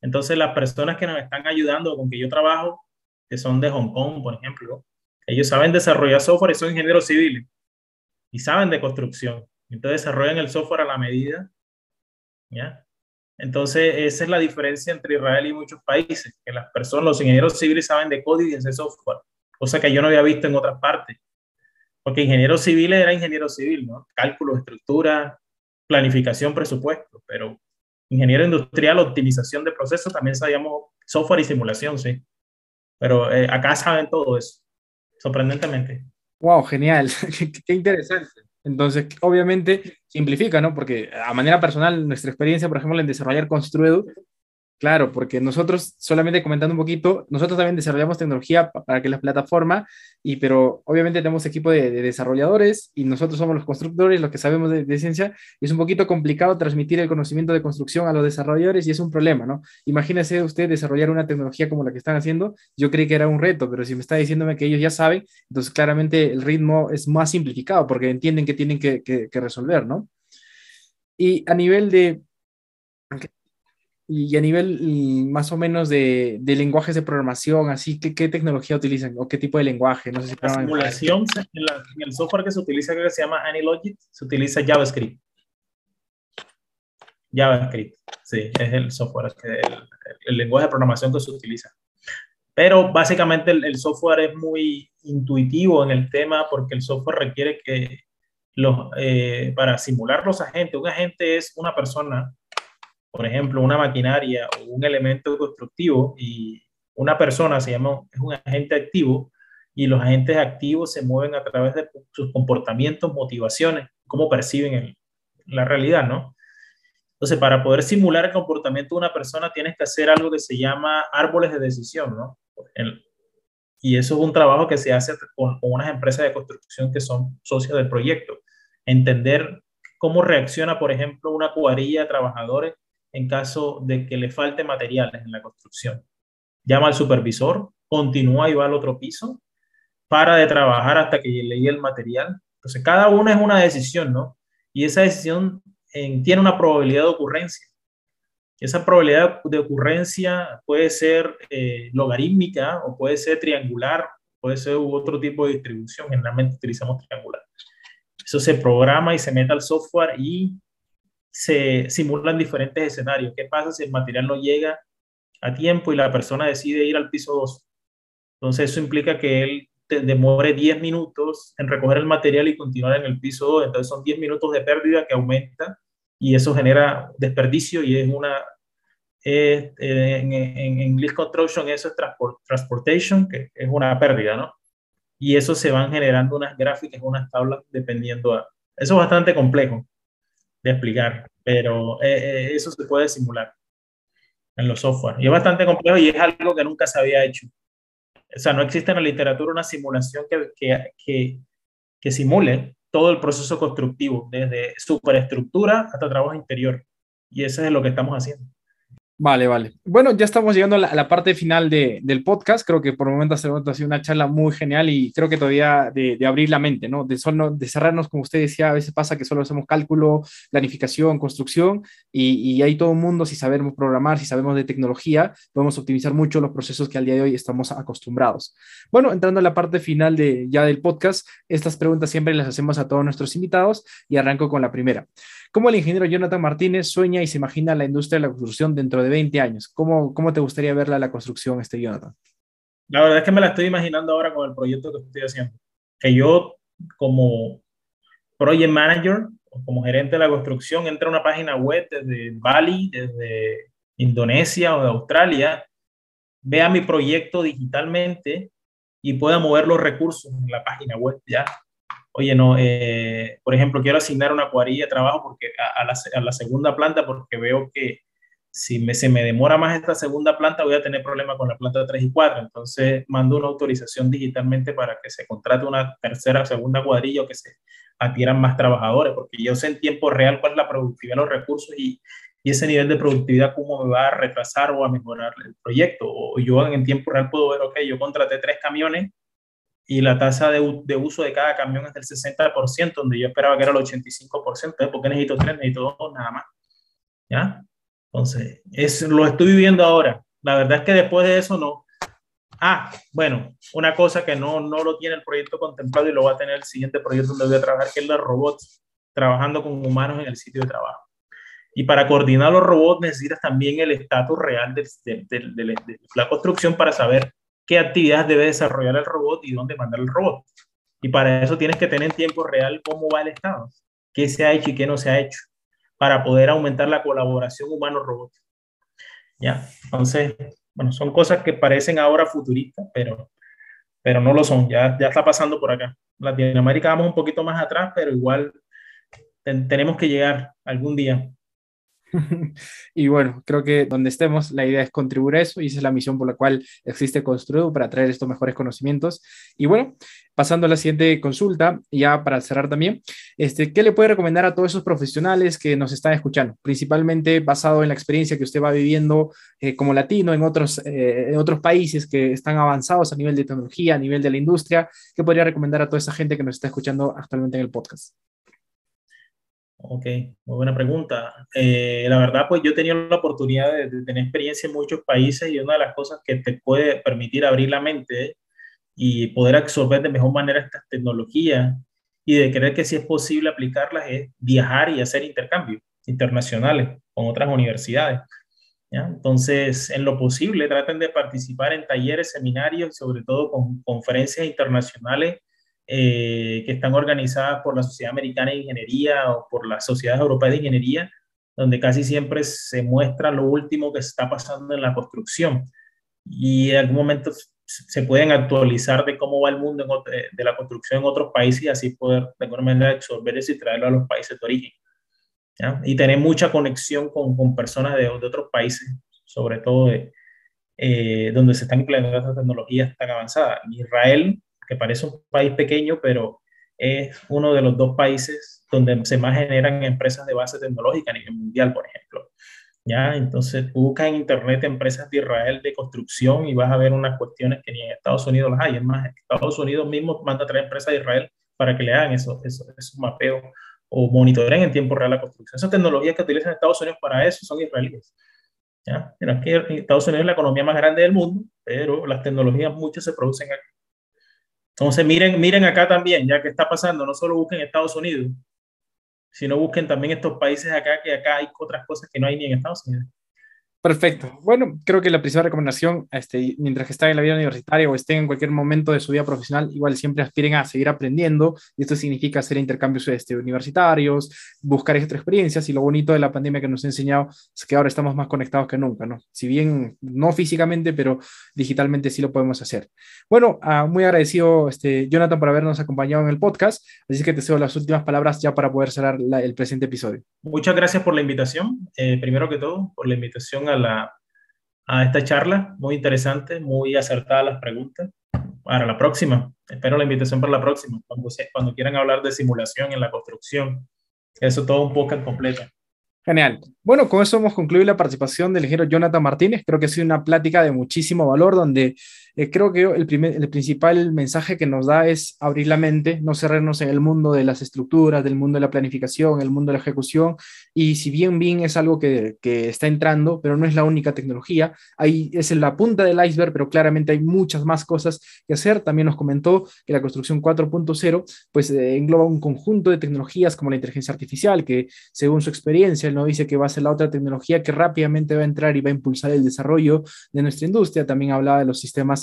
Entonces las personas que nos están ayudando con que yo trabajo, que son de Hong Kong, por ejemplo, ellos saben desarrollar software y son ingenieros civiles y saben de construcción. Entonces desarrollan el software a la medida. ¿Ya? Entonces esa es la diferencia entre Israel y muchos países, que las personas, los ingenieros civiles saben de código y de software. Cosa que yo no había visto en otras partes. Porque ingeniero civil era ingeniero civil, ¿no? Cálculo, estructura, planificación, presupuesto. Pero ingeniero industrial, optimización de procesos, también sabíamos software y simulación, sí. Pero acá saben todo eso, sorprendentemente. ¡Wow! Genial. Qué interesante. Entonces, obviamente, simplifica, ¿no? Porque a manera personal, nuestra experiencia, por ejemplo, en desarrollar Construedu, claro, porque nosotros, solamente comentando un poquito, nosotros también desarrollamos tecnología para que la plataforma, pero obviamente tenemos equipo de desarrolladores y nosotros somos los constructores, los que sabemos de ciencia, y es un poquito complicado transmitir el conocimiento de construcción a los desarrolladores y es un problema, ¿no? Imagínese usted desarrollar una tecnología como la que están haciendo, yo creí que era un reto, pero si me está diciéndome que ellos ya saben, entonces claramente el ritmo es más simplificado porque entienden que tienen que resolver, ¿no? Y a nivel de... Y a nivel más o menos de lenguajes de programación, así, ¿qué tecnología utilizan o qué tipo de lenguaje? No sé si la simulación, en el software que se utiliza, creo que se llama AnyLogic, se utiliza JavaScript. JavaScript, sí, es el software, el lenguaje de programación que se utiliza. Pero básicamente el software es muy intuitivo en el tema porque el software requiere que para simular los agentes, un agente es una persona, por ejemplo, una maquinaria o un elemento constructivo, y una persona es un agente activo, y los agentes activos se mueven a través de sus comportamientos, motivaciones, cómo perciben la realidad, ¿no? Entonces, para poder simular el comportamiento de una persona tienes que hacer algo que se llama árboles de decisión, ¿no? Y eso es un trabajo que se hace con unas empresas de construcción que son socios del proyecto. Entender cómo reacciona, por ejemplo, una cuadrilla de trabajadores en caso de que le falte materiales en la construcción. Llama al supervisor, continúa y va al otro piso, para de trabajar hasta que llegue el material. Entonces, cada una es una decisión, ¿no? Y esa decisión tiene una probabilidad de ocurrencia. Esa probabilidad de ocurrencia puede ser logarítmica, o puede ser triangular, puede ser otro tipo de distribución. Generalmente utilizamos triangular. Eso se programa y se mete al software y se simulan diferentes escenarios. ¿Qué pasa si el material no llega a tiempo y la persona decide ir al piso 2? Entonces eso implica que él demore 10 minutos en recoger el material y continuar en el piso 2. Entonces son 10 minutos de pérdida que aumenta y eso genera desperdicio y es en Lean Construction eso es transportation, que es una pérdida, ¿no? Y eso se van generando unas gráficas, unas tablas dependiendo Eso es bastante complejo de explicar, pero eso se puede simular en los software. Y es bastante complejo y es algo que nunca se había hecho. O sea, no existe en la literatura una simulación que simule todo el proceso constructivo, desde superestructura hasta trabajo interior. Y eso es lo que estamos haciendo. Vale, vale. Bueno, ya estamos llegando a la parte final del podcast. Creo que por el momento ha sido una charla muy genial y creo que todavía de abrir la mente, ¿no? De cerrarnos, como usted decía, a veces pasa que solo hacemos cálculo, planificación, construcción y ahí todo el mundo, si sabemos programar, si sabemos de tecnología, podemos optimizar mucho los procesos que al día de hoy estamos acostumbrados. Bueno, entrando a la parte final del podcast, estas preguntas siempre las hacemos a todos nuestros invitados y arranco con la primera. ¿Cómo el ingeniero Jonathan Martínez sueña y se imagina la industria de la construcción dentro de 20 años? ¿Cómo te gustaría verla la construcción, Jonathan? La verdad es que me la estoy imaginando ahora con el proyecto que estoy haciendo. Que yo, como project manager, o como gerente de la construcción, entro a una página web desde Bali, desde Indonesia o de Australia, vea mi proyecto digitalmente y pueda mover los recursos en la página web ya. Oye, no, por ejemplo, quiero asignar una cuadrilla de trabajo porque a la segunda planta porque veo que si se me demora más esta segunda planta, voy a tener problemas con la planta 3 y 4. Entonces, mando una autorización digitalmente para que se contrate una tercera o segunda cuadrilla o que se adquieran más trabajadores, porque yo sé en tiempo real cuál es la productividad de los recursos y ese nivel de productividad cómo me va a retrasar o a mejorar el proyecto. O yo en tiempo real puedo ver, ok, yo contraté 3 camiones y la tasa de uso de cada camión es del 60%, donde yo esperaba que era el 85%. ¿Eh? ¿Por qué necesito 3? Necesito 2, nada más. ¿Ya? Entonces, lo estoy viviendo ahora. La verdad es que después de eso no. Bueno, una cosa que no lo tiene el proyecto contemplado y lo va a tener el siguiente proyecto donde voy a trabajar, que es los robots, trabajando con humanos en el sitio de trabajo. Y para coordinar los robots necesitas también el estatus real de la construcción para saber qué actividades debe desarrollar el robot y dónde mandar el robot. Y para eso tienes que tener en tiempo real cómo va el estado, qué se ha hecho y qué no se ha hecho, para poder aumentar la colaboración humano-robot. ¿Ya? Entonces, bueno, son cosas que parecen ahora futuristas, pero pero no lo son, ya está pasando por acá. En Latinoamérica vamos un poquito más atrás, pero igual tenemos que llegar algún día. Y bueno, creo que donde estemos, la idea es contribuir a eso, y esa es la misión por la cual existe Construedu, para traer estos mejores conocimientos. Y bueno, pasando a la siguiente consulta, ya para cerrar también, ¿qué le puede recomendar a todos esos profesionales que nos están escuchando? Principalmente basado en la experiencia que usted va viviendo como latino en otros países que están avanzados a nivel de tecnología, a nivel de la industria. ¿Qué podría recomendar a toda esa gente que nos está escuchando actualmente en el podcast? Ok, muy buena pregunta. La verdad, pues yo he tenido la oportunidad de tener experiencia en muchos países, y una de las cosas que te puede permitir abrir la mente y poder absorber de mejor manera estas tecnologías y de creer que sí es posible aplicarlas es viajar y hacer intercambios internacionales con otras universidades, ¿ya? Entonces, en lo posible, traten de participar en talleres, seminarios, sobre todo con conferencias internacionales que están organizadas por la Sociedad Americana de Ingeniería o por las Sociedades Europeas de Ingeniería, donde casi siempre se muestra lo último que está pasando en la construcción, y en algún momento se pueden actualizar de cómo va el mundo de la construcción en otros países, y así poder de alguna manera absorber eso y traerlo a los países de origen, ¿ya? Y tener mucha conexión con personas de otros países, sobre todo donde se están implementando estas tecnologías tan avanzadas. Israel, que parece un país pequeño, pero es uno de los dos países donde se más generan empresas de base tecnológica a nivel mundial, por ejemplo, ¿ya? Entonces, busca en internet empresas de Israel de construcción y vas a ver unas cuestiones que ni en Estados Unidos las hay. Es más, Estados Unidos mismo manda a traer empresas de Israel para que le hagan esos mapeos o monitoren en tiempo real la construcción. Esas tecnologías que utilizan Estados Unidos para eso son israelíes, ¿ya? Pero aquí en Estados Unidos es la economía más grande del mundo, pero las tecnologías muchas se producen aquí. Entonces, miren acá también, ya que está pasando, no solo busquen Estados Unidos, sino busquen también estos países acá, que acá hay otras cosas que no hay ni en Estados Unidos. Perfecto. Bueno, creo que la principal recomendación, mientras que estén en la vida universitaria o estén en cualquier momento de su vida profesional, igual siempre aspiren a seguir aprendiendo, y esto significa hacer intercambios universitarios, buscar estas experiencias, y lo bonito de la pandemia que nos ha enseñado es que ahora estamos más conectados que nunca, ¿no? Si bien no físicamente, pero digitalmente sí lo podemos hacer. Bueno, muy agradecido, Jonathan, por habernos acompañado en el podcast, así que te cedo las últimas palabras ya para poder cerrar el presente episodio. Muchas gracias por la invitación, primero que todo, por la invitación a esta charla, muy interesante, muy acertadas las preguntas. Para la próxima, espero la invitación para la próxima, cuando quieran hablar de simulación en la construcción. Eso todo un podcast completo. Genial. Bueno, con eso hemos concluido la participación del ingeniero Jonathan Martínez. Creo que ha sido una plática de muchísimo valor, donde creo que el principal mensaje que nos da es abrir la mente, no cerrarnos en el mundo de las estructuras, del mundo de la planificación, el mundo de la ejecución. Y si bien BIM es algo que está entrando, pero no es la única tecnología, ahí es en la punta del iceberg, pero claramente hay muchas más cosas que hacer. También nos comentó que la construcción 4.0 pues engloba un conjunto de tecnologías como la inteligencia artificial, que según su experiencia nos dice que va a ser la otra tecnología que rápidamente va a entrar y va a impulsar el desarrollo de nuestra industria. También hablaba de los sistemas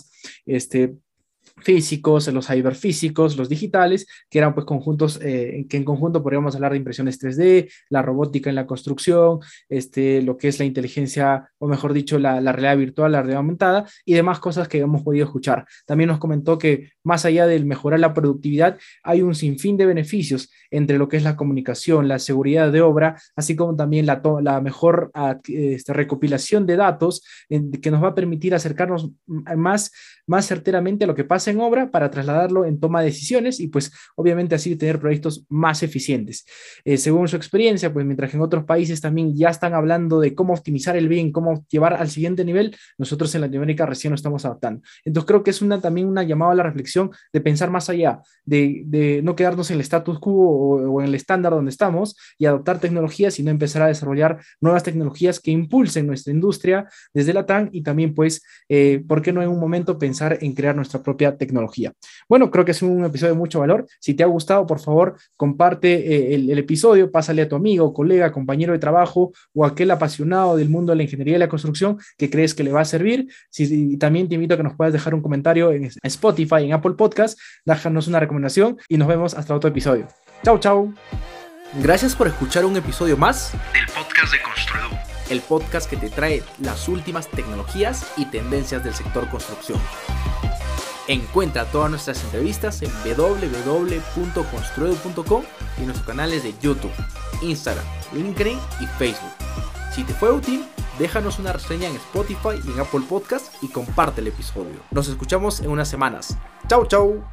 físicos, los ciberfísicos, los digitales, que eran pues conjuntos, que en conjunto podríamos hablar de impresiones 3D, la robótica en la construcción, lo que es la inteligencia, o mejor dicho, la realidad virtual, la realidad aumentada, y demás cosas que hemos podido escuchar. También nos comentó que más allá del mejorar la productividad, hay un sinfín de beneficios entre lo que es la comunicación, la seguridad de obra, así como también la mejor recopilación de datos, que nos va a permitir acercarnos más certeramente a lo que pasa en obra, para trasladarlo en toma de decisiones y pues obviamente así tener proyectos más eficientes. Según su experiencia, pues mientras que en otros países también ya están hablando de cómo optimizar el BIM, cómo llevar al siguiente nivel, nosotros en Latinoamérica recién nos estamos adaptando. Entonces creo que es también una llamada a la reflexión de pensar más allá, de no quedarnos en el status quo o en el estándar donde estamos y adoptar tecnologías, sino empezar a desarrollar nuevas tecnologías que impulsen nuestra industria desde la TAN, y también pues, ¿por qué no en un momento pensar en crear nuestra propia tecnología? Bueno, creo que es un episodio de mucho valor. Si te ha gustado, por favor, comparte el episodio, pásale a tu amigo, colega, compañero de trabajo o aquel apasionado del mundo de la ingeniería y la construcción que crees que le va a servir. Y también te invito a que nos puedas dejar un comentario en Spotify, en Apple Podcast, déjanos una recomendación y nos vemos hasta otro episodio. Chau, chau. Gracias por escuchar un episodio más del podcast de Construedu, el podcast que te trae las últimas tecnologías y tendencias del sector construcción. Encuentra todas nuestras entrevistas en www.construedu.com y en nuestros canales de YouTube, Instagram, LinkedIn y Facebook. Si te fue útil, déjanos una reseña en Spotify y en Apple Podcast y comparte el episodio. Nos escuchamos en unas semanas. ¡Chao, chao!